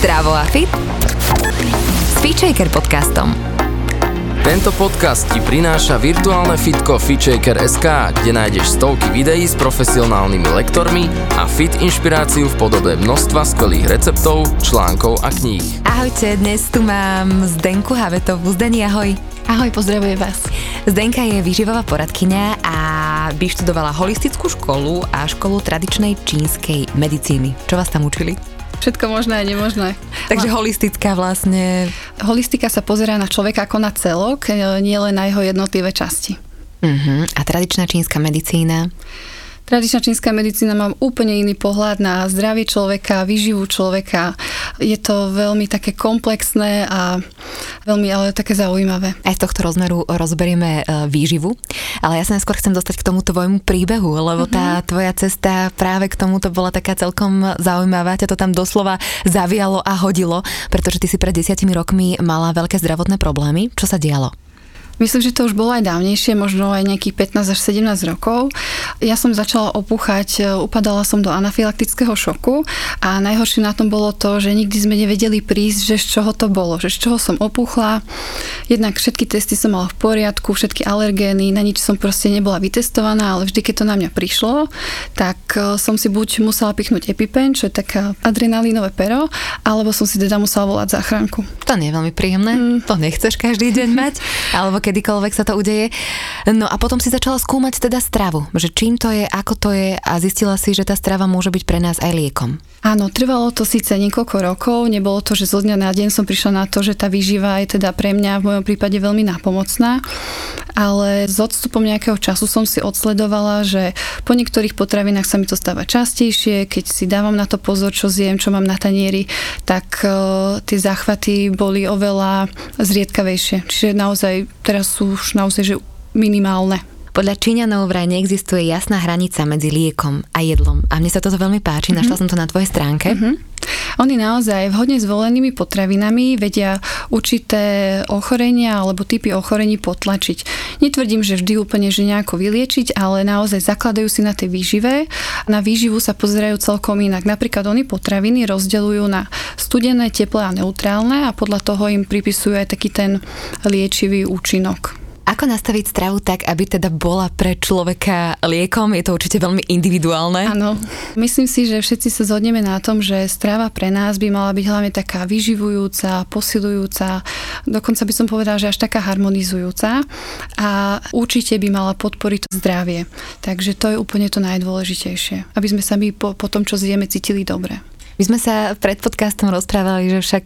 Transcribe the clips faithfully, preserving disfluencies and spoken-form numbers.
Zdravo a fit s FitShaker podcastom. Tento podcast ti prináša virtuálne fitko fit shaker bodka es ká, kde nájdeš stovky videí s profesionálnymi lektormi a fit inšpiráciu v podobe množstva skvelých receptov, článkov a kníh. Ahojte, dnes tu mám Zdenku Havettovú. Zdeni, ahoj. Ahoj, pozdravujem vás. Zdenka je výživová poradkyňa a vyštudovala holistickú školu a školu tradičnej čínskej medicíny. Čo vás tam učili? Všetko možné a nemožné. Takže holistická vlastne... Holistika sa pozerá na človeka ako na celok, nie len na jeho jednotlivé časti. Uh-huh. A tradičná čínska medicína? Tradičná čínska medicína má úplne iný pohľad na zdravie človeka, výživu človeka. Je to veľmi také komplexné a veľmi ale také zaujímavé. Aj z tohto rozmeru rozberieme výživu, ale ja sa neskôr chcem dostať k tomu tvojmu príbehu, lebo mm-hmm. tá tvoja cesta práve k tomuto bola taká celkom zaujímavá. Ťa to tam doslova zavialo a hodilo, pretože ty si pred desiatimi rokmi mala veľké zdravotné problémy. Čo sa dialo? Myslím, že to už bolo aj dávnejšie, možno aj nejakých pätnásť až sedemnásť rokov. Ja som začala opúchať, upadala som do anafylaktického šoku a najhoršie na tom bolo to, že nikdy sme nevedeli prísť, že z čoho to bolo, že z čoho som opúchla. Jednak všetky testy som mala v poriadku, všetky alergény, na nič som proste nebola vytestovaná, ale vždy, keď to na mňa prišlo, tak som si buď musela pichnúť EpiPen, čo je taká adrenalínové pero, alebo som si teda musela volať záchranku. To nie je veľmi príjemné, mm. to nechceš každý deň mať, alebo keď kedykoľvek sa to udeje. No a potom si začala skúmať teda stravu, že čím to je, ako to je a zistila si, že tá strava môže byť pre nás aj liekom. Áno, trvalo to síce niekoľko rokov, nebolo to, že zo dňa na deň som prišla na to, že tá výživa je teda pre mňa v mojom prípade veľmi nápomocná, ale s odstupom nejakého času som si odsledovala, že po niektorých potravinách sa mi to stáva častejšie, keď si dávam na to pozor, čo zjem, čo mám na tanieri, tak uh, tie záchvaty boli oveľa zriedkavejšie. Čiže naozaj teraz sú už naozaj že minimálne. Podľa Číňanov vraj neexistuje jasná hranica medzi liekom a jedlom. A mne sa toto veľmi páči, mm-hmm. našla som to na tvojej stránke. Mm-hmm. Oni naozaj vhodne zvolenými potravinami vedia určité ochorenia alebo typy ochorení potlačiť. Netvrdím, že vždy úplne že nejako vyliečiť, ale naozaj zakladajú si na tej výžive. Na výživu sa pozerajú celkom inak. Napríklad oni potraviny rozdeľujú na studené, teplé a neutrálne a podľa toho im pripisujú aj taký ten liečivý účinok. Ako nastaviť stravu tak, aby teda bola pre človeka liekom? Je to určite veľmi individuálne. Áno. Myslím si, že všetci sa zhodneme na tom, že strava pre nás by mala byť hlavne taká vyživujúca, posilujúca, dokonca by som povedala, že až taká harmonizujúca a určite by mala podporiť to zdravie. Takže to je úplne to najdôležitejšie, aby sme sa my po, po tom, čo zjeme, cítili dobre. My sme sa pred podcastom rozprávali, že však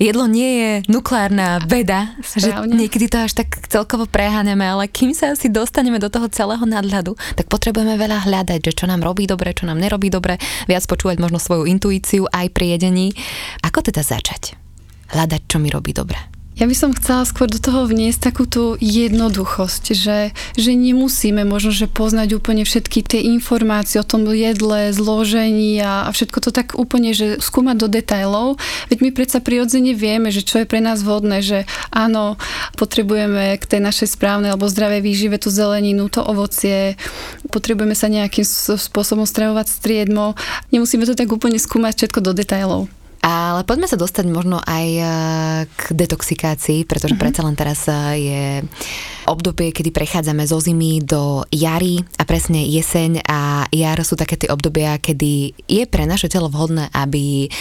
jedlo nie je nukleárna veda, správne. Že niekedy to až tak celkovo preháňame, ale kým sa asi dostaneme do toho celého nadhľadu, tak potrebujeme veľa hľadať, že čo nám robí dobre, čo nám nerobí dobre, viac počúvať možno svoju intuíciu aj pri jedení. Ako teda začať? Hľadať, čo mi robí dobre. Ja by som chcela skôr do toho vniesť takú tú jednoduchosť, že, že nemusíme možno, že poznať úplne všetky tie informácie o tom jedle, zložení a, a všetko to tak úplne, že skúmať do detailov. Veď my predsa prirodzene vieme, že čo je pre nás vhodné, že áno, potrebujeme k tej našej správnej alebo zdravej výžive tú zeleninu, to ovocie, potrebujeme sa nejakým spôsobom stravovať striedmo. Nemusíme to tak úplne skúmať všetko do detailov. Ale poďme sa dostať možno aj k detoxikácii, pretože uh-huh. predsa len teraz je obdobie, kedy prechádzame zo zimy do jary a presne jeseň a jar sú také tie obdobia, kedy je pre naše telo vhodné, aby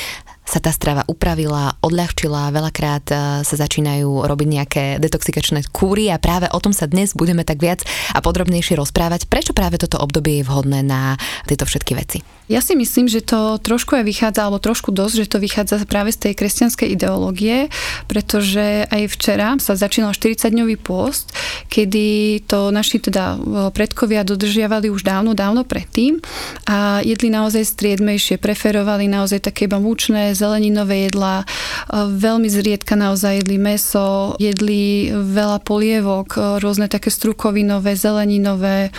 sa tá strava upravila, odľahčila, veľakrát sa začínajú robiť nejaké detoxikačné kúry a práve o tom sa dnes budeme tak viac a podrobnejšie rozprávať, prečo práve toto obdobie je vhodné na tieto všetky veci. Ja si myslím, že to trošku aj vychádza, alebo trošku dosť, že to vychádza práve z tej kresťanskej ideológie, pretože aj včera sa začínal štyridsaťdňový pôst, kedy to naši teda predkovia dodržiavali už dávno, dávno predtým a jedli naozaj striedmejšie, preferovali naozaj také iba múčne, zeleninové jedlá, veľmi zriedka naozaj jedli mäso, jedli veľa polievok, rôzne také strukovinové, zeleninové.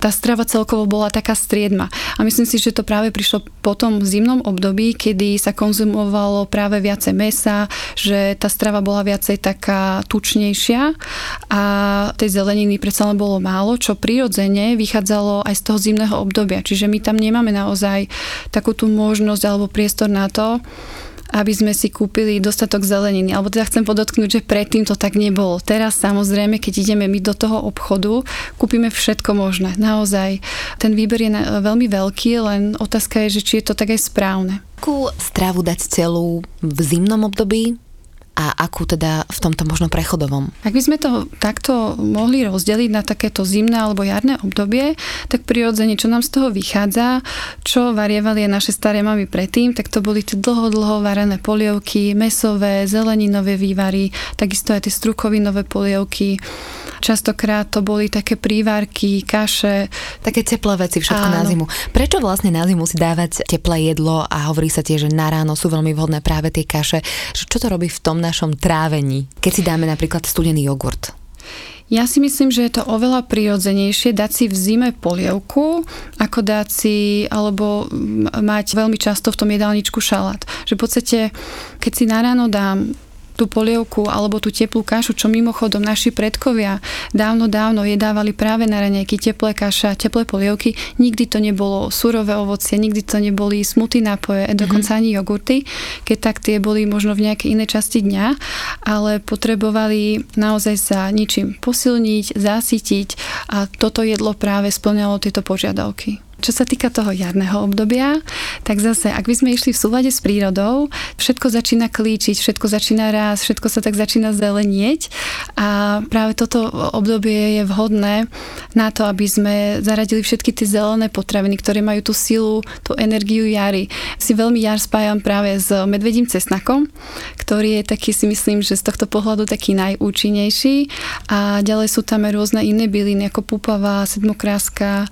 Tá strava celkovo bola taká striedma. A myslím si, že to práve prišlo po tom zimnom období, kedy sa konzumovalo práve viacej mäsa, že tá strava bola viacej taká tučnejšia a tej zeleniny predsa len bolo málo, čo prirodzene vychádzalo aj z toho zimného obdobia. Čiže my tam nemáme naozaj takú tú možnosť alebo priestor na to, aby sme si kúpili dostatok zeleniny. Alebo teda chcem podotknúť, že predtým to tak nebolo. Teraz samozrejme, keď ideme my do toho obchodu, kúpime všetko možné. Naozaj, ten výber je na, veľmi veľký, len otázka je, že či je to tak aj správne. Akú stravu dať celú v zimnom období? A akú teda v tomto možno prechodovom? Ak by sme to takto mohli rozdeliť na takéto zimné alebo jarné obdobie, tak prirodzene, čo nám z toho vychádza, čo varievali naše staré mamy predtým, tak to boli tie dlho, dlho varené polievky, mäsové, zeleninové vývary, takisto aj tie strukovinové polievky. Častokrát to boli také prívarky, kaše. Také teplé veci, všetko áno. Na zimu. Prečo vlastne na zimu si dávať teplé jedlo a hovorí sa tiež, že na ráno sú veľmi vhodné práve tie kaše? Čo to robí v tom našom trávení, keď si dáme napríklad studený jogurt? Ja si myslím, že je to oveľa prirodzenejšie dať si v zime polievku, ako dať si, alebo mať veľmi často v tom jedálničku šalát. Že v podstate, keď si na ráno dám tú polievku alebo tú teplú kašu, čo mimochodom naši predkovia dávno, dávno jedávali práve na raňajky, teplé kaša, teplé polievky. Nikdy to nebolo surové ovocie, nikdy to neboli smuty nápoje, mm-hmm. dokonca ani jogurty, keď tak tie boli možno v nejakej inej časti dňa, ale potrebovali naozaj sa ničím posilniť, zasytiť a toto jedlo práve splňalo tieto požiadavky. Čo sa týka toho jarného obdobia, tak zase, ak by sme išli v súlade s prírodou, všetko začína klíčiť, všetko začína rásť, všetko sa tak začína zelenieť a práve toto obdobie je vhodné na to, aby sme zaradili všetky tie zelené potraviny, ktoré majú tú silu, tú energiu jary. Si veľmi jar spájam práve s medvedím cesnakom, ktorý je taký, si myslím, že z tohto pohľadu taký najúčinnejší a ďalej sú tam aj rôzne iné byliny, ako púpava, sedmokráska,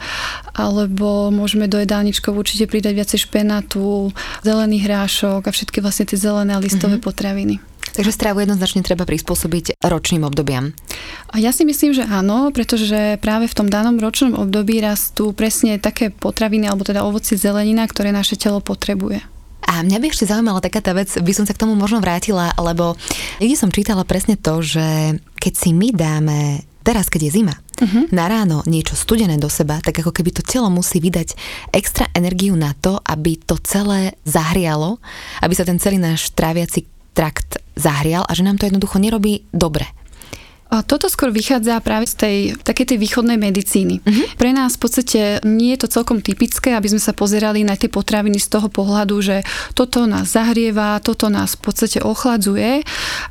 alebo môžeme do jedálničkov určite pridať viacej špenátu, zelených hrášok a všetky vlastne tie zelené listové mm-hmm. potraviny. Takže stravu jednoznačne treba prispôsobiť ročným obdobiam. A ja si myslím, že áno, pretože práve v tom danom ročnom období rastú presne také potraviny, alebo teda ovocie, zelenina, ktoré naše telo potrebuje. A mňa by ešte zaujímala taká tá vec, by som sa k tomu možno vrátila, lebo niekde som čítala presne to, že keď si my dáme teraz, keď je zima, uh-huh. na ráno niečo studené do seba, tak ako keby to telo musí vydať extra energiu na to, aby to celé zahrialo, aby sa ten celý náš tráviaci trakt zahrial a že nám to jednoducho nerobí dobre. A toto skôr vychádza práve z tej takej tej východnej medicíny. Uh-huh. Pre nás v podstate nie je to celkom typické, aby sme sa pozerali na tie potraviny z toho pohľadu, že toto nás zahrieva, toto nás v podstate ochladzuje,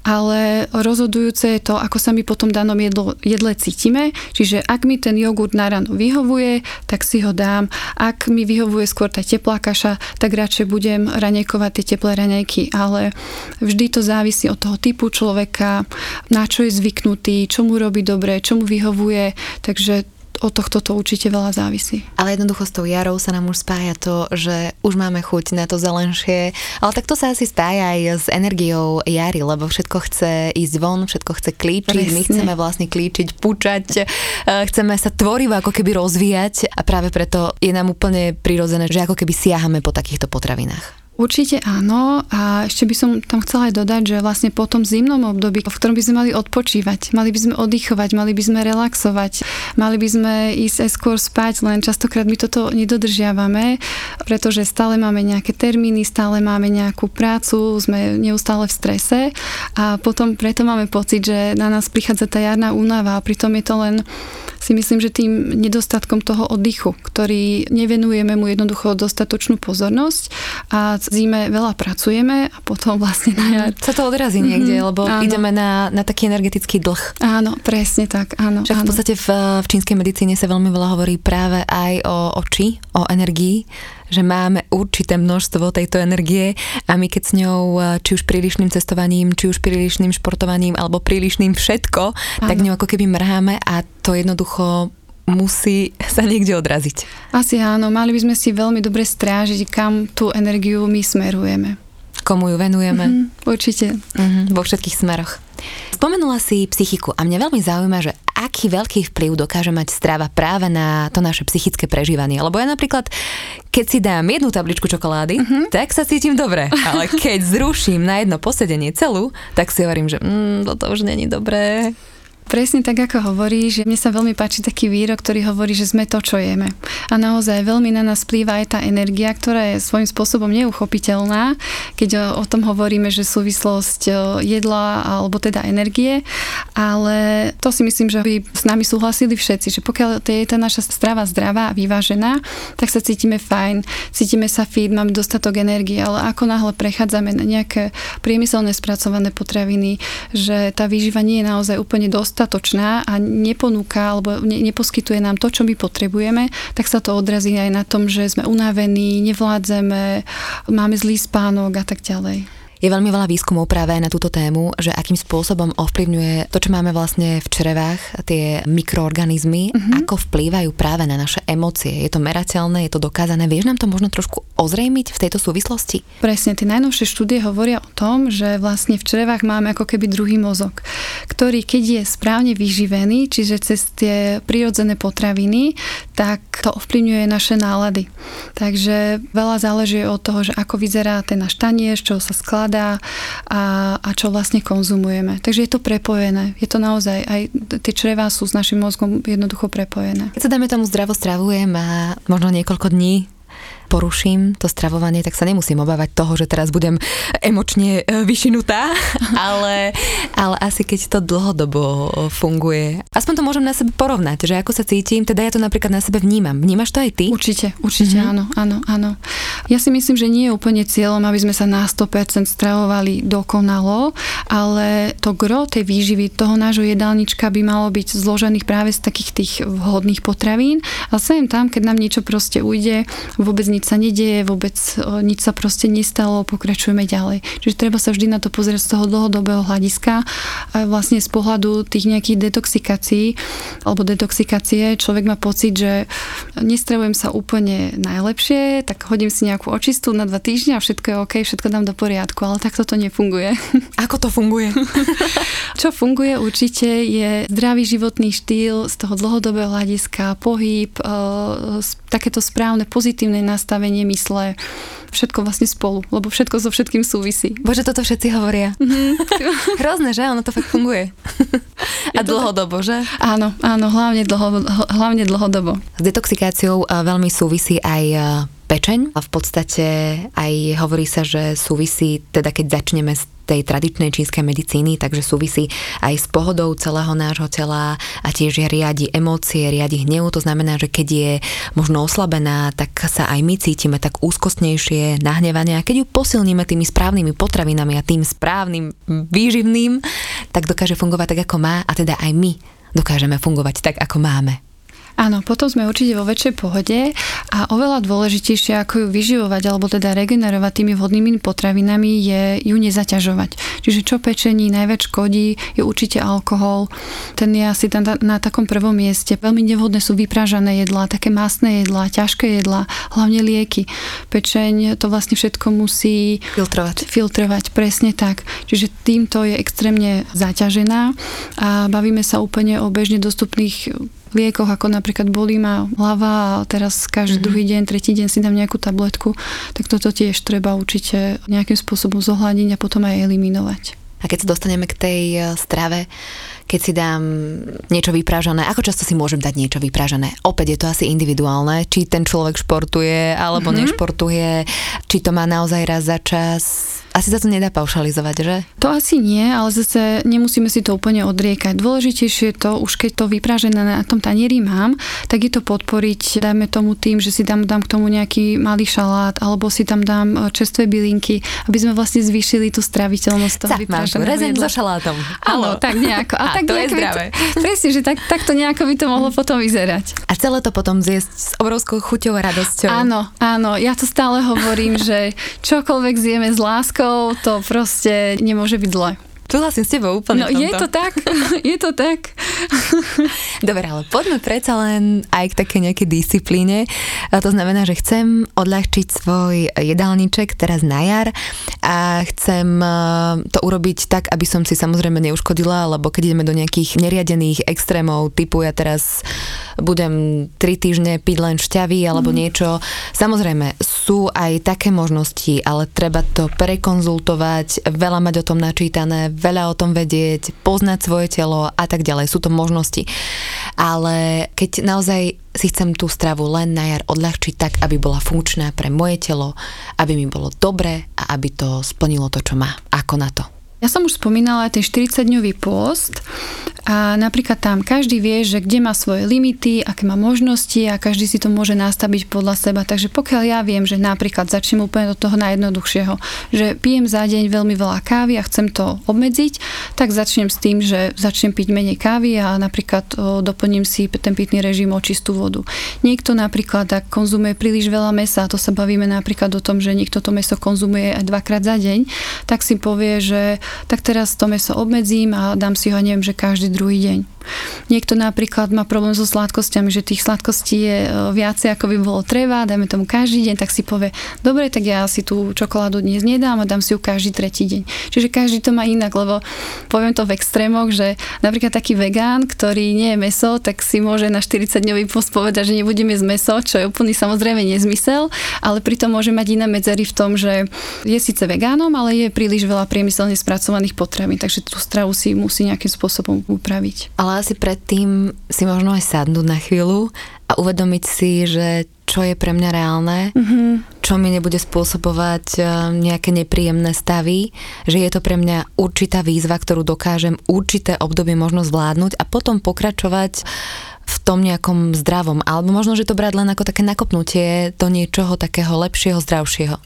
ale rozhodujúce je to, ako sa my potom danom jedlo, jedle cítime. Čiže ak mi ten jogurt na ráno vyhovuje, tak si ho dám. Ak mi vyhovuje skôr tá teplá kaša, tak radšej budem raňajkovať tie teplé raňajky. Ale vždy to závisí od toho typu človeka, na čo je zvyknutý, čo mu robí dobre, čo mu vyhovuje, takže od tohto to určite veľa závisí. Ale jednoducho s tou jarou sa nám už spája to, že už máme chuť na to zelenšie, ale tak to sa asi spája aj s energiou jary, lebo všetko chce ísť von, všetko chce klíčiť, presne. My chceme vlastne klíčiť, pučať, chceme sa tvorivo ako keby rozvíjať a práve preto je nám úplne prirodzené, že ako keby siahame po takýchto potravinách. Určite áno a ešte by som tam chcela aj dodať, že vlastne po tom zimnom období, v ktorom by sme mali odpočívať, mali by sme oddychovať, mali by sme relaxovať, mali by sme ísť aj skôr spať, len častokrát my toto nedodržiavame, pretože stále máme nejaké termíny, stále máme nejakú prácu, sme neustále v strese a potom preto máme pocit, že na nás prichádza tá jarná únava a pritom je to len, si myslím, že tým nedostatkom toho oddychu, ktorý nevenujeme mu jednoducho dostatočnú pozornosť a zime veľa pracujeme a potom vlastne na jar sa to odrazí niekde, mm-hmm, lebo áno. ideme na, na taký energetický dlh. Áno, presne tak, áno. Však áno. V podstate v, v čínskej medicíne sa veľmi veľa hovorí práve aj o oči, o energii, že máme určité množstvo tejto energie a my keď s ňou či už prílišným cestovaním, či už prílišným športovaním alebo prílišným všetko, áno. tak ňou ako keby mrháme a to jednoducho musí sa niekde odraziť. Asi áno, mali by sme si veľmi dobre strážiť, kam tú energiu my smerujeme. Komu ju venujeme. Mm, určite. Mm, vo všetkých smeroch. Spomenula si psychiku a mňa veľmi zaujíma, že aký veľký vplyv dokáže mať strava práve na to naše psychické prežívanie. Lebo ja napríklad, keď si dám jednu tabličku čokolády, mm-hmm. tak sa cítim dobre. Ale keď zruším na jedno posedenie celú, tak si hovorím, že mm, toto už není dobré. Presne tak, ako hovorí, že mne sa veľmi páči taký výrok, ktorý hovorí, že sme to, čo jeme. A naozaj veľmi na nás vplýva aj tá energia, ktorá je svojím spôsobom neuchopiteľná, keď o tom hovoríme, že súvislosť jedla alebo teda energie, ale to si myslím, že by s nami súhlasili všetci, že pokiaľ je tá naša strava zdravá a vyvážená, tak sa cítime fajn, cítime sa fit, máme dostatok energie, ale ako náhle prechádzame na nejaké priemyselné spracované potraviny, že tá výživa nie je naozaj úplne dostatočná a neponúka alebo ne, neposkytuje nám to, čo my potrebujeme, tak sa to odrazí aj na tom, že sme unavení, nevládzeme, máme zlý spánok a tak ďalej. Je veľmi veľa výskumov práve na túto tému, že akým spôsobom ovplyvňuje to, čo máme vlastne v črevách, tie mikroorganizmy, mm-hmm. ako vplývajú práve na naše emócie. Je to merateľné, je to dokázané. Vieš nám to možno trošku ozrejmiť v tejto súvislosti? Presne, tie najnovšie štúdie hovoria o tom, že vlastne v črevách máme ako keby druhý mozog, ktorý keď je správne vyživený, čiže cez tie prirodzené potraviny, tak to ovplyvňuje naše nálady. Takže veľa záleží od toho, že ako vyzerá ten náš tanier, čo sa skladá, A, a čo vlastne konzumujeme. Takže je to prepojené. Je to naozaj, aj tie črevá sú s našim mozgom jednoducho prepojené. Keď sa dáme tomu zdravo stravujem a možno niekoľko dní poruším to stravovanie, tak sa nemusím obávať toho, že teraz budem emočne vyšinutá, ale, ale asi keď to dlhodobo funguje. Aspoň to môžem na sebe porovnať, že ako sa cítim, teda ja to napríklad na sebe vnímam. Vnímaš to aj ty? Určite, určite, mm-hmm. áno, áno, áno. Ja si myslím, že nie je úplne cieľom, aby sme sa na sto percent stravovali dokonalo, ale to gro tej výživy toho nášho jedálnička by malo byť zložených práve z takých tých vhodných potravín, ale sem tam, keď nám niečo proste ujde, vôbec nič sa nedieje, vôbec nič sa proste nestalo, pokračujeme ďalej. Čiže treba sa vždy na to pozrieť z toho dlhodobého hľadiska a vlastne z pohľadu tých nejakých detoxikácií alebo detoxikácie človek má pocit, že nestravujem sa úplne najlepšie, tak hodím si nejakú očistu na dva týždňa a všetko je OK, všetko dám do poriadku, ale takto to nefunguje. Ako to funguje? Čo funguje určite je zdravý životný štýl z toho dlhodobého hľadiska, pohyb, takéto správne pozitívne nastavenie mysle, všetko vlastne spolu, lebo všetko so všetkým súvisí. Bože, toto všetci hovoria. Mm-hmm. Hrozné, že? Ono to fakt funguje. A dlhodobo, že? Áno, áno, hlavne, dlho, hlavne dlhodobo. S detoxikáciou veľmi súvisí aj pečeň a v podstate aj hovorí sa, že súvisí, teda keď začneme s tej tradičnej čínskej medicíny, takže súvisí aj s pohodou celého nášho tela a tiež riadi emócie, riadi hnev, to znamená, že keď je možno oslabená, tak sa aj my cítime tak úzkostnejšie, nahnevané a keď ju posilníme tými správnymi potravinami a tým správnym výživným, tak dokáže fungovať tak, ako má a teda aj my dokážeme fungovať tak, ako máme. Áno, potom sme určite vo väčšej pohode a oveľa dôležitejšie, ako ju vyživovať alebo teda regenerovať tými vhodnými potravinami je ju nezaťažovať. Čiže čo pečení najviac škodí je určite alkohol. Ten je asi tam na takom prvom mieste. Veľmi nevhodné sú vyprážané jedlá, také masné jedlá, ťažké jedlá, hlavne lieky. Pečeň to vlastne všetko musí filtrovať. Filtrovať, presne tak. Čiže týmto je extrémne zaťažená a bavíme sa úplne o bežne dostupných liekoch, ako napríklad bolí ma hlava a teraz každý mm-hmm. druhý deň, tretí deň si dám nejakú tabletku, tak toto tiež treba určite nejakým spôsobom zohľadiť a potom aj eliminovať. A keď sa dostaneme k tej strave, keď si dám niečo vyprážané, ako často si môžem dať niečo vyprážané? Opäť je to asi individuálne, či ten človek športuje alebo mm-hmm. nešportuje, či to má naozaj raz za čas. Asi sa to nedá paušalizovať, že? To asi nie, ale zase nemusíme si to úplne odriekať. Dôležitejšie je to, už keď to vyprážené na tom tanieri mám, tak je to podporiť, dajme tomu tým, že si tam dám k tomu nejaký malý šalát, alebo si tam dám čerstvé bylinky, aby sme vlastne zvýšili tú straviteľnosť toho vypráženého jedla. Rezeň so šalátom. Áno, tak nejako. A, a tak to je zdravé. To, presne, že tak, tak to nejako by to mohlo potom vyzerať. A celé to potom zjesť s obrovskou chuťou a radosťou. Áno, áno. Ja to stále hovorím, že čokoľvek zjeme s láskou, to proste nemôže byť zle. Súhlasím s tebou úplne. No je to tak, je to tak. Dobre, ale poďme predsa len aj k takej nejakej disciplíne. A to znamená, že chcem odľahčiť svoj jedálniček teraz na jar a chcem to urobiť tak, aby som si samozrejme neuškodila, lebo keď ideme do nejakých neriadených extrémov, typu ja teraz budem tri týždne piť len šťavy alebo mm. niečo. Samozrejme, sú aj také možnosti, ale treba to prekonzultovať, veľa mať o tom načítané, veľa o tom vedieť, poznať svoje telo a tak ďalej. Sú to možnosti. Ale keď naozaj si chcem tú stravu len na jar odľahčiť tak, aby bola funkčná pre moje telo, aby mi bolo dobre a aby to splnilo to, čo má. Ako na to? Ja som už spomínala ten štyridsaťdňový pôst a napríklad tam každý vie, že kde má svoje limity, aké má možnosti a každý si to môže nastaviť podľa seba. Takže pokiaľ ja viem, že napríklad začnem úplne do toho najjednoduchšieho, že pijem za deň veľmi veľa kávy a chcem to obmedziť, tak začnem s tým, že začnem piť menej kávy a napríklad doplním si ten pitný režim o čistú vodu. Niekto napríklad tak konzumuje príliš veľa mäsa, to sa bavíme napríklad o tom, že niekto to mäso konzumuje aj dvakrát za deň, tak si povie, že tak teraz to mäso obmedzím a dám si ho, neviem, že každý druhý deň. Niekto napríklad má problém so sladkosťami, že tých sladkostí je viacej, ako by bolo treba, dajme tomu každý deň, tak si povie, dobre, tak ja si tú čokoládu dnes nedám a dám si ju každý tretí deň. Čiže každý to má inak, lebo poviem to v extrémoch, že napríklad taký vegán, ktorý nie je mäso, tak si môže na štyridsaťdňový post povedať, že nebudeme jesť mäso, čo je úplný samozrejme nezmysel, ale pritom môže mať iné medzery v tom, že je síce vegánom, ale je príliš veľa priemyselne spracovaných potravín, takže tú stravu si musí nejakým spôsobom upraviť. Ale asi predtým si možno aj sadnúť na chvíľu a uvedomiť si, že čo je pre mňa reálne, mm-hmm. čo mi nebude spôsobovať nejaké nepríjemné stavy, že je to pre mňa určitá výzva, ktorú dokážem určité obdobie možno zvládnuť a potom pokračovať v tom nejakom zdravom. Alebo možno, že to brať len ako také nakopnutie do niečoho takého lepšieho, zdravšieho.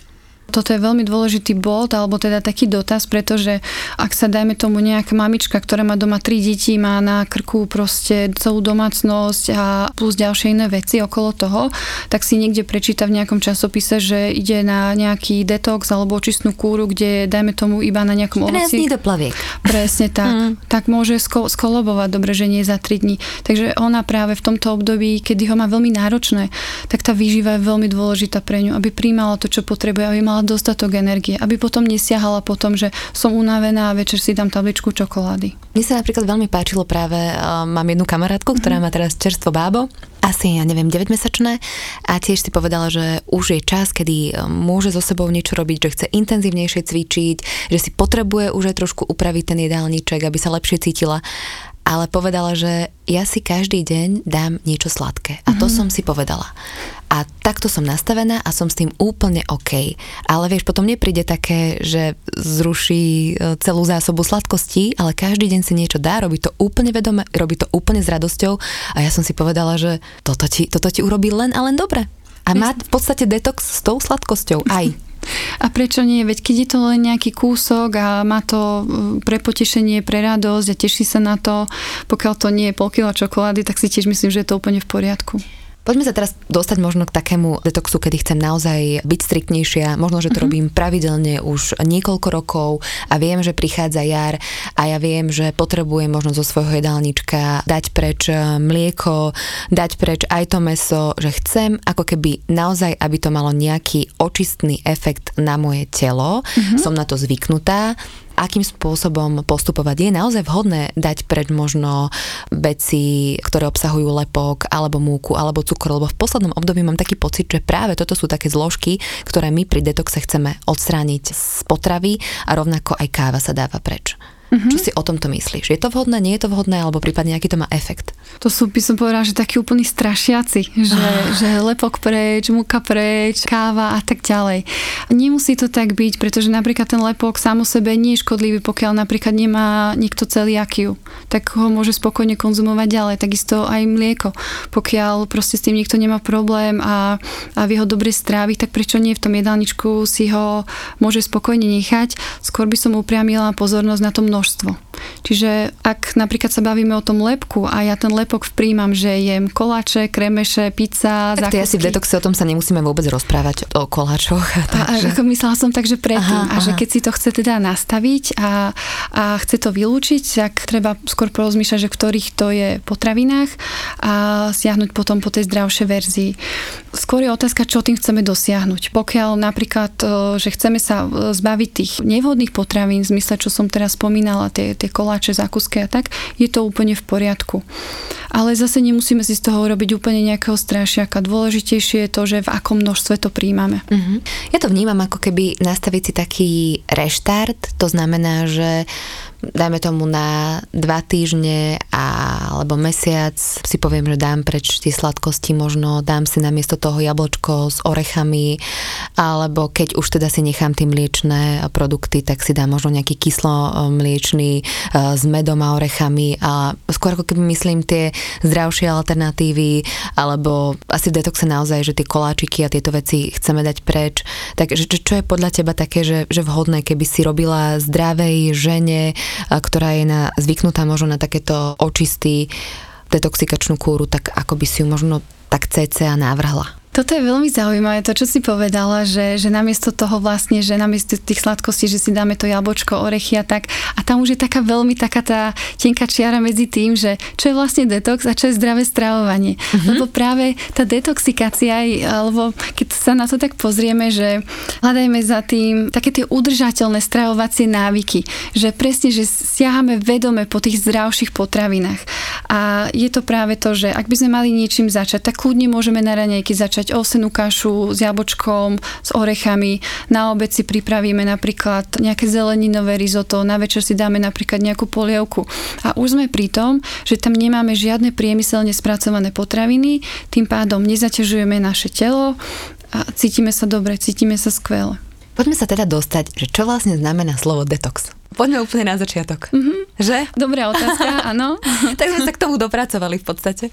Toto je veľmi dôležitý bod, alebo teda taký dotaz, pretože ak sa dajme tomu nejaká mamička, ktorá má doma tri deti, má na krku proste celú domácnosť a plus ďalšie iné veci okolo toho, tak si niekde prečíta v nejakom časopise, že ide na nejaký detox alebo očistnú kúru, kde dajme tomu iba na nejakom ovoci. Krásny doplaviek. Presne tak. Mm. Tak môže sko- skolobovať, dobre, že nie za tri dní. Takže ona práve v tomto období, kedy ho má veľmi náročné, tak tá výživa je veľmi dôležitá pre ňu, aby prijímala to, čo potrebuje, aby mala dostatok energie, aby potom nesiahala potom, že som unavená a večer si dám tabličku čokolády. Mne sa napríklad veľmi páčilo práve, uh, mám jednu kamarátku, ktorá má teraz čerstvo bábo, asi, ja neviem, deväťmesačné a tiež si povedala, že už je čas, kedy môže so sebou niečo robiť, že chce intenzívnejšie cvičiť, že si potrebuje už aj trošku upraviť ten jedálniček, aby sa lepšie cítila. Ale povedala, že ja si každý deň dám niečo sladké. A to mm. som si povedala. A takto som nastavená a som s tým úplne OK. Ale vieš, potom nepríde také, že zruší celú zásobu sladkostí, ale každý deň si niečo dá, robí to úplne vedome, robí to úplne s radosťou. A ja som si povedala, že toto ti, toto ti urobí len a len dobre. A má v podstate detox s tou sladkosťou aj. A prečo nie? Veď keď je to len nejaký kúsok a má to pre potešenie, pre radosť a teší sa na to, pokiaľ to nie je pol kila čokolády, tak si tiež myslím, že je to úplne v poriadku. Poďme sa teraz dostať možno k takému detoxu, kedy chcem naozaj byť striktnejšia. Možno, že to mm-hmm. robím pravidelne už niekoľko rokov a viem, že prichádza jar a ja viem, že potrebujem možno zo svojho jedálnička dať preč mlieko, dať preč aj to mäso, že chcem ako keby naozaj, aby to malo nejaký očistný efekt na moje telo. Mm-hmm. Som na to zvyknutá. Akým spôsobom postupovať? Je naozaj vhodné dať preč možno veci, ktoré obsahujú lepok, alebo múku, alebo cukor, lebo v poslednom období mám taký pocit, že práve toto sú také zložky, ktoré my pri detoxe chceme odstrániť z potravy a rovnako aj káva sa dáva preč. Mm-hmm. Čo si o tomto myslíš? Je to vhodné, nie je to vhodné, alebo prípadne aký to má efekt? To sú, by som povedala, že takí úplní strašiaci, že, ah. že lepok preč, múka preč, káva a tak ďalej. Nemusí to tak byť, pretože napríklad ten lepok sám o sebe nie je škodlivý, pokiaľ napríklad nemá niekto celiakiu, tak ho môže spokojne konzumovať ďalej. Takisto aj mlieko. Pokiaľ proste s tým niekto nemá problém a, a vie ho dobre stráviť, tak prečo nie, v tom jedálničku si ho môže spokojne nechať. Skôr by som upriamila pozornosť na tom množstvo. Čiže ak napríklad sa bavíme o tom lepku a ja ten lepok vprímam, že jem koláče, kremeše, pizza, tak zákupky. Tak to ja si v detoxe o tom sa nemusíme vôbec rozprávať o koláčoch. Takže... Myslela som tak, že predtým. Aha, a aha. že keď si to chce teda nastaviť a, a chce to vylúčiť, tak treba skôr porozmýšľať, že ktorých to je potravinách a siahnuť potom po tej zdravšej verzii. Skôr je otázka, čo tým chceme dosiahnuť. Pokiaľ napríklad, že chceme sa zbaviť tých nevhodných potravín, v zmysle, čo som teraz spomínala, Tie, tie koláče, zákusky a tak, je to úplne v poriadku. Ale zase nemusíme si z toho robiť úplne nejakého strašiaka. Dôležitejšie je to, že v akom množstve to príjmame. Uh-huh. Ja to vnímam ako keby nastaviť si taký reštart, to znamená, že dajme tomu na dva týždne a, alebo mesiac si poviem, že dám preč tie sladkosti, možno dám si namiesto toho jablčko s orechami, alebo keď už teda si nechám tie mliečne produkty, tak si dám možno nejaký kyslo mliečný s medom a orechami a skôr ako keby myslím tie zdravšie alternatívy, alebo asi v detoxe naozaj, že tie koláčiky a tieto veci chceme dať preč. Takže čo je podľa teba také, že, že vhodné, keby si robila zdravej žene, ktorá je na, zvyknutá možno na takéto očistý detoxikačnú kúru, tak ako by si ju možno tak cca navrhla? Toto je veľmi zaujímavé, to, čo si povedala, že, že namiesto toho vlastne, že namiesto tých sladkostí, že si dáme to jablčko, orechy a tak. A tam už je taká veľmi taká tá tenká čiara medzi tým, že čo je vlastne detox a čo je zdravé stravovanie. Mm-hmm. Lebo práve tá detoxikácia, alebo keď sa na to tak pozrieme, že hľadajme za tým také tie udržateľné stravovacie návyky. Že presne, že siahame vedome po tých zdravších potravinách. A je to práve to, že ak by sme mali niečím začať, tak kľudne môžeme na raňajky začať ovsenú kašu s jablčkom, s orechami. Na obed si pripravíme napríklad nejaké zeleninové risotto, na večer si dáme napríklad nejakú polievku. A už sme pri tom, že tam nemáme žiadne priemyselne spracované potraviny, tým pádom nezaťažujeme naše telo a cítime sa dobre, cítime sa skvele. Poďme sa teda dostať, že čo vlastne znamená slovo detox. Poďme úplne na začiatok. Mm-hmm. Že? Dobrá otázka, áno. Tak sme sa k tomu dopracovali v podstate.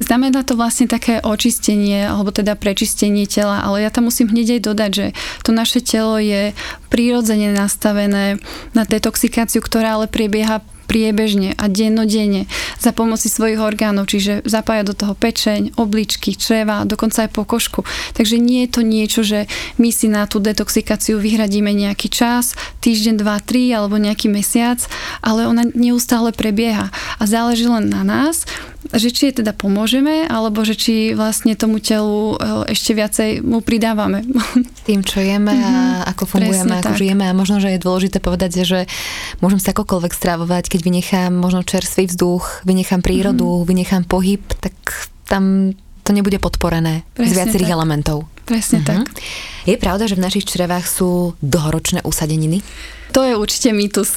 Znamená to vlastne také očistenie, alebo teda prečistenie tela, ale ja tam musím hneď aj dodať, že to naše telo je prirodzene nastavené na detoxikáciu, ktorá ale prebieha priebežne a dennodenne za pomoci svojich orgánov, čiže zapája do toho pečeň, obličky, čreva, dokonca aj pokožku. Takže nie je to niečo, že my si na tú detoxikáciu vyhradíme nejaký čas, týždeň, dva, tri alebo nejaký mesiac, ale ona neustále prebieha a záleží len na nás, že či je teda pomôžeme, alebo že či vlastne tomu telu ešte viacej mu pridávame. Tým, čo jeme a mm-hmm, ako fungujeme, ako tak žijeme. A možno, že je dôležité povedať, že môžem sa akokoľvek stravovať, keď vynechám možno čerstvý vzduch, vynechám prírodu, mm-hmm, vynechám pohyb, tak tam to nebude podporené presne z viacerých tak elementov. Presne uh-huh. tak. Je pravda, že v našich črevách sú dlhoročné usadeniny? To je určite mýtus.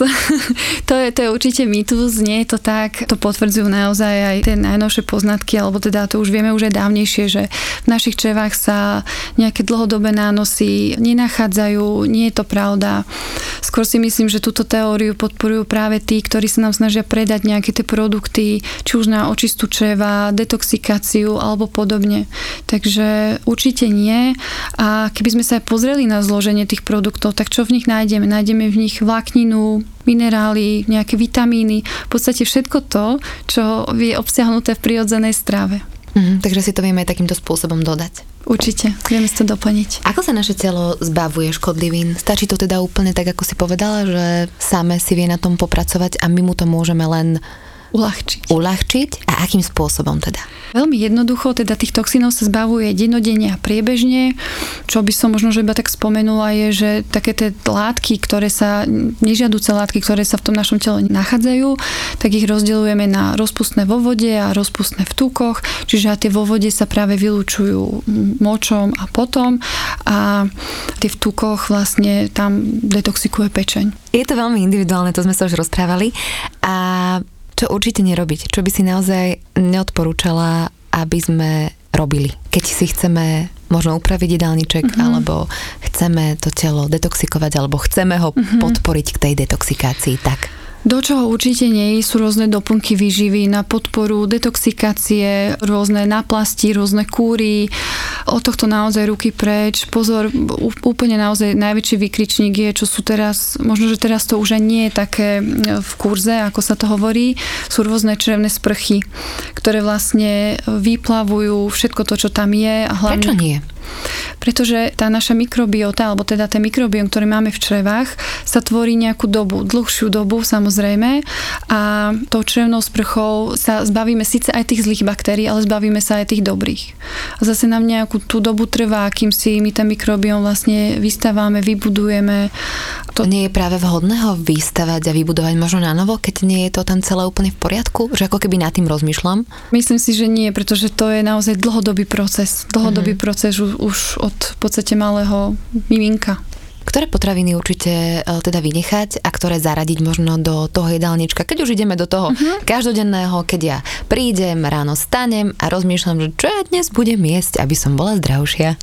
to, je, to je určite mýtus, nie je to tak. To potvrdzujú naozaj aj tie najnovšie poznatky, alebo teda to už vieme už aj dávnejšie, že v našich črevách sa nejaké dlhodobé nánosy nenachádzajú, nie je to pravda. Skôr si myslím, že túto teóriu podporujú práve tí, ktorí sa nám snažia predať nejaké tie produkty, či už na očistú čreva, detoxikáciu alebo podobne. Takže určite nie. A keby sme sa aj pozreli na zloženie tých produktov, tak čo v nich nájdeme? Nájdeme v nich vlákninu, minerály, nejaké vitamíny, v podstate všetko to, čo je obsiahnuté v prirodzenej strave. Mm, takže si to vieme aj takýmto spôsobom dodať. Určite, vieme si to doplniť. Ako sa naše telo zbavuje škodlivín? Stačí to teda úplne tak, ako si povedala, že same si vie na tom popracovať a my mu to môžeme len Uľahčiť. Uľahčiť a akým spôsobom teda? Veľmi jednoducho, teda tých toxínov sa zbavuje dennodenne a priebežne. Čo by som možno že iba tak spomenula je, že také tie látky, ktoré sa, nežiaduce látky, ktoré sa v tom našom tele nachádzajú, tak ich rozdeľujeme na rozpustné vo vode a rozpustné v tukoch, čiže tie vo vode sa práve vylučujú močom a potom a tie v tukoch vlastne tam detoxikuje pečeň. Je to veľmi individuálne, to sme sa už rozprávali a čo určite nerobiť? Čo by si naozaj neodporúčala, aby sme robili? Keď si chceme možno upraviť jedálniček, mm-hmm, alebo chceme to telo detoxikovať, alebo chceme ho mm-hmm podporiť k tej detoxikácii, tak? Do čoho určite nie sú rôzne doplnky výživy na podporu detoxikácie, rôzne náplasti, rôzne kúry. Od tohto naozaj ruky preč. Pozor, úplne naozaj najväčší vykričník je, čo sú teraz, možno, že teraz to už aj nie je také v kurze, ako sa to hovorí, sú rôzne črevné sprchy, ktoré vlastne vyplavujú všetko to, čo tam je. A hlavne... Prečo nie? Pretože tá naša mikrobiota, alebo teda ten mikrobióm, ktorý máme v črevách, sa tvorí nejakú dobu, dlhšiu dobu samozrejme a tou črevnou sprchou sa zbavíme síce aj tých zlých baktérií, ale zbavíme sa aj tých dobrých. A zase nám nejakú tú dobu trvá, kým si my ten mikrobióm vlastne vystávame, vybudujeme. To nie je práve vhodné ho vystavať a vybudovať možno na novo, keď nie je to tam celé úplne v poriadku? Že ako keby nad tým rozmýšľam? Myslím si, že nie, pretože to je naozaj dlhodobý proces. Dlhodobý mm-hmm proces už od v podstate malého miminka. Ktoré potraviny určite teda vynechať a ktoré zaradiť možno do toho jedálnička, keď už ideme do toho uh-huh. každodenného, keď ja prídem, ráno stanem a rozmýšľam, že čo ja dnes budem jesť, aby som bola zdravšia.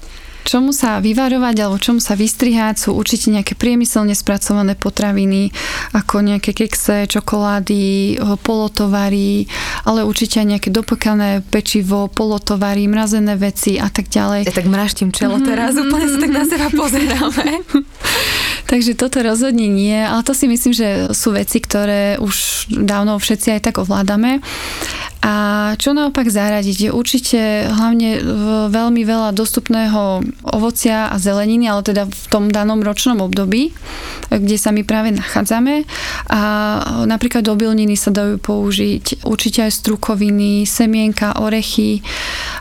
Čomu sa vyvarovať alebo čomu sa vystrihať sú určite nejaké priemyselne spracované potraviny, ako nejaké kekse, čokolády, polotovary, ale určite aj nejaké dopekané pečivo, polotovary, mrazené veci a tak ďalej. Ja tak mraštím čelo teraz, mm. úplne sa tak na seba pozeráme. Takže toto rozhodne nie, ale to si myslím, že sú veci, ktoré už dávno všetci aj tak ovládame. A čo naopak zaradiť? Je určite hlavne veľmi veľa dostupného ovocia a zeleniny, ale teda v tom danom ročnom období, kde sa my práve nachádzame. A napríklad obilniny sa dajú použiť, určite aj strukoviny, semienka, orechy.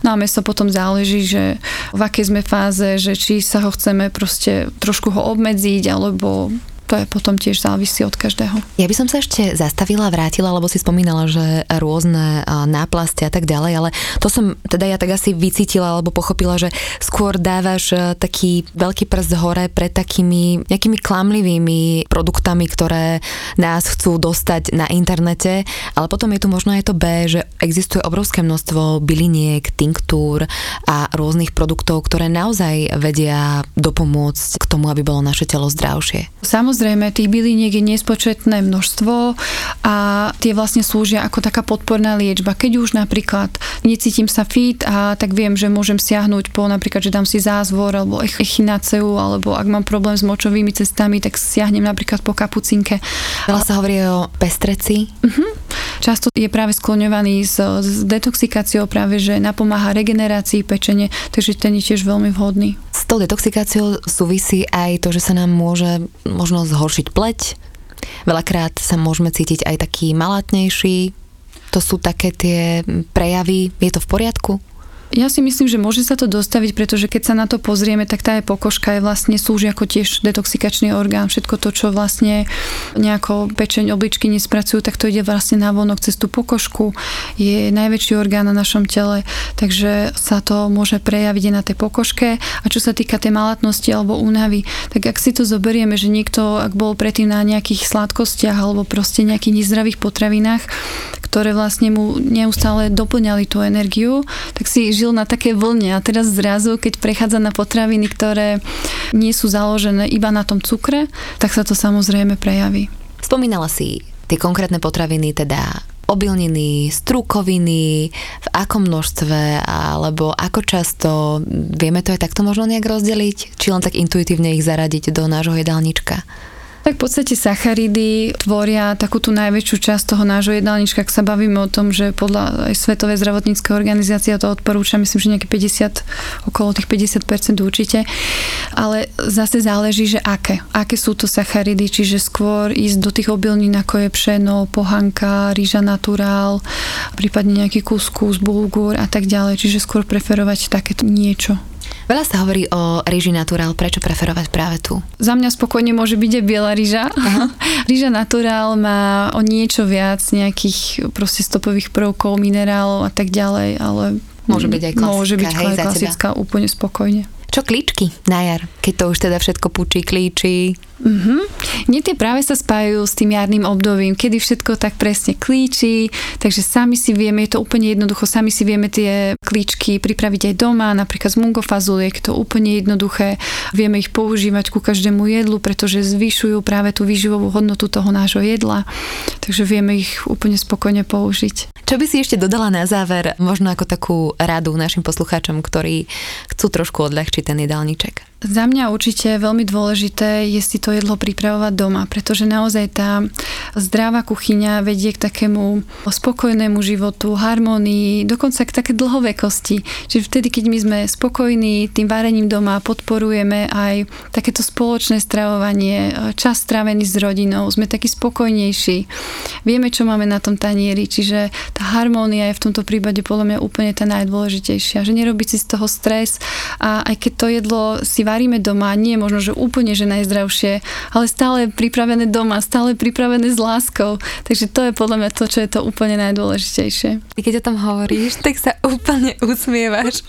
Na meso potom záleží, že v akej sme fáze, že či sa ho chceme proste trošku ho obmedziť, alebo to je potom tiež závisí od každého. Ja by som sa ešte zastavila, vrátila, lebo si spomínala, že rôzne náplasti a tak ďalej, ale to som teda ja tak asi vycítila alebo pochopila, že skôr dávaš taký veľký prst hore pred takými nejakými klamlivými produktami, ktoré nás chcú dostať na internete, ale potom je tu možno aj to B, že existuje obrovské množstvo byliniek, tinktúr a rôznych produktov, ktoré naozaj vedia dopomôcť k tomu, aby bolo naše telo zdravšie. Samozrejme, Samozrejme, tých byliniek je nespočetné množstvo a tie vlastne slúžia ako taká podporná liečba. Keď už napríklad necítim sa fit a tak viem, že môžem siahnuť po napríklad, že dám si zázvor alebo echinaceu, alebo ak mám problém s močovými cestami, tak siahnem napríklad po kapucinke. Veľa sa hovorí o pestreci. Uh-huh. Často je práve skloňovaný s, s detoxikáciou, práve že napomáha regenerácii pečene, takže ten je tiež veľmi vhodný. S tou detoxikáciou súvisí aj to, že sa nám môže možno zhoršiť pleť. Veľakrát sa môžeme cítiť aj taký malátnejší. To sú také tie prejavy. Je to v poriadku? Ja si myslím, že môže sa to dostaviť, pretože keď sa na to pozrieme, tak tá je pokožka je vlastne slúži ako tiež detoxikačný orgán. Všetko to, čo vlastne nejako pečeň, obličky nespracujú, tak to ide vlastne na vonok cez tú pokožku. Je najväčší orgán na našom tele, takže sa to môže prejaviť aj na tej pokožke. A čo sa týka tej malátnosti alebo únavy, tak ak si to zoberieme, že niekto, ak bol predtým na nejakých sladkostiach alebo proste nejakých nezdravých potravinách, ktoré vlastne mu neustále doplňali tú energiu, tak si žil na také vlne a teraz zrazu, keď prechádza na potraviny, ktoré nie sú založené iba na tom cukre, tak sa to samozrejme prejaví. Spomínala si tie konkrétne potraviny, teda obilniny, strukoviny, v akom množstve alebo ako často, vieme to aj takto možno nejak rozdeliť, či len tak intuitívne ich zaradiť do nášho jedálnička? Tak v podstate sacharidy tvoria takú tú najväčšiu časť toho nášho jedálnička, ak sa bavíme o tom, že podľa Svetovej zdravotníckej organizácie to odporúča, myslím, že nejaké päťdesiat, okolo tých päťdesiat percent určite, ale zase záleží, že aké. Aké sú to sacharidy, čiže skôr ísť do tých obilnín, ako je pšeno, pohanka, rýža naturál, prípadne nejaký kuskus, bulgur a tak ďalej, čiže skôr preferovať takéto niečo. Veľa sa hovorí o rýži naturál, prečo preferovať práve tu? Za mňa spokojne môže byť aj biela rýža. Rýža naturál má o niečo viac nejakých proste stopových prvkov, minerálov a tak ďalej, ale môže byť aj klasická, môže byť hej, klasická úplne spokojne. Čo klíčky na jar, keď to už teda všetko pučí, klíči? Mm-hmm. Nie, tie práve sa spájajú s tým jarným obdobím, kedy všetko tak presne klíči, takže sami si vieme, je to úplne jednoducho, sami si vieme tie klíčky pripraviť aj doma, napríklad z mungofazuliek, to úplne jednoduché, vieme ich používať ku každému jedlu, pretože zvyšujú práve tú výživovú hodnotu toho nášho jedla, takže vieme ich úplne spokojne použiť. Čo by si ešte dodala na záver, možno ako takú radu našim poslucháčom, ktorí chcú trošku odľahčiť ten jedálniček? Za mňa určite veľmi dôležité je si to jedlo pripravovať doma, pretože naozaj tá zdravá kuchyňa vedie k takému spokojnému životu, harmonii, dokonca k také dlhovekosti. Čiže vtedy, keď my sme spokojní, tým varením doma podporujeme aj takéto spoločné stravovanie, čas strávený s rodinou, sme takí spokojnejší. Vieme, čo máme na tom tanieri, čiže tá harmónia je v tomto prípade podľa mňa úplne tá najdôležitejšia, že nerobiť si z toho stres a aj keď to jedlo si varíme doma, nie je možno, že úplne, že najzdravšie, ale stále pripravené doma, stále pripravené s láskou. Takže to je podľa mňa to, čo je to úplne najdôležitejšie. Keď o tom hovoríš, tak sa úplne usmievaš.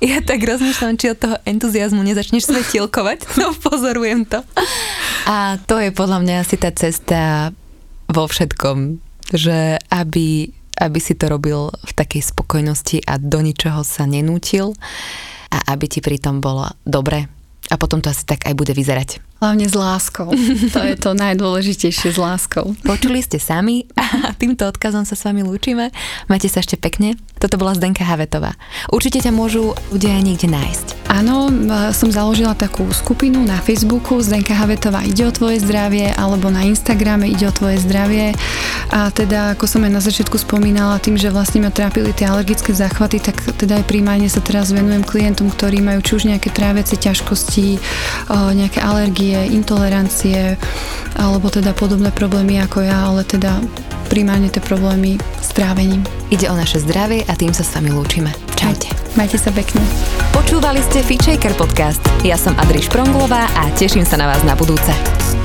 Ja tak rozmýšľam, či od toho entuziazmu nezačneš svetielkovať. No, pozorujem to. A to je podľa mňa asi tá cesta vo všetkom, že aby, aby si to robil v takej spokojnosti a do ničoho sa nenútil a aby ti pritom bolo dobre. A potom to asi tak aj bude vyzerať. Hlavne s láskou. To je to najdôležitejšie, s láskou. Počuli ste sami a týmto odkazom sa s vami lúčime. Majte sa ešte pekne. Toto bola Zdenka Havettová. Určite ťa môžu ľudia aj niekde nájsť. Áno, som založila takú skupinu na Facebooku Zdenka Havettová Ide o tvoje zdravie, alebo na Instagrame Ide o tvoje zdravie. A teda, ako som aj na začiatku spomínala, tým, že vlastne ma trápili tie alergické záchvaty, tak teda aj primárne sa teraz venujem klientom, ktorí majú či už nejaké tráviace ťažkosti, nejaké alergie, intolerancie alebo teda podobné problémy ako ja, ale teda primárne tie problémy s trávením. Ide o naše zdravie a tým sa s vami lúčime. Čaute. Majte sa pekne. Počúvali ste FitShaker podcast. Ja som Adriš Pronglová a teším sa na vás na budúce.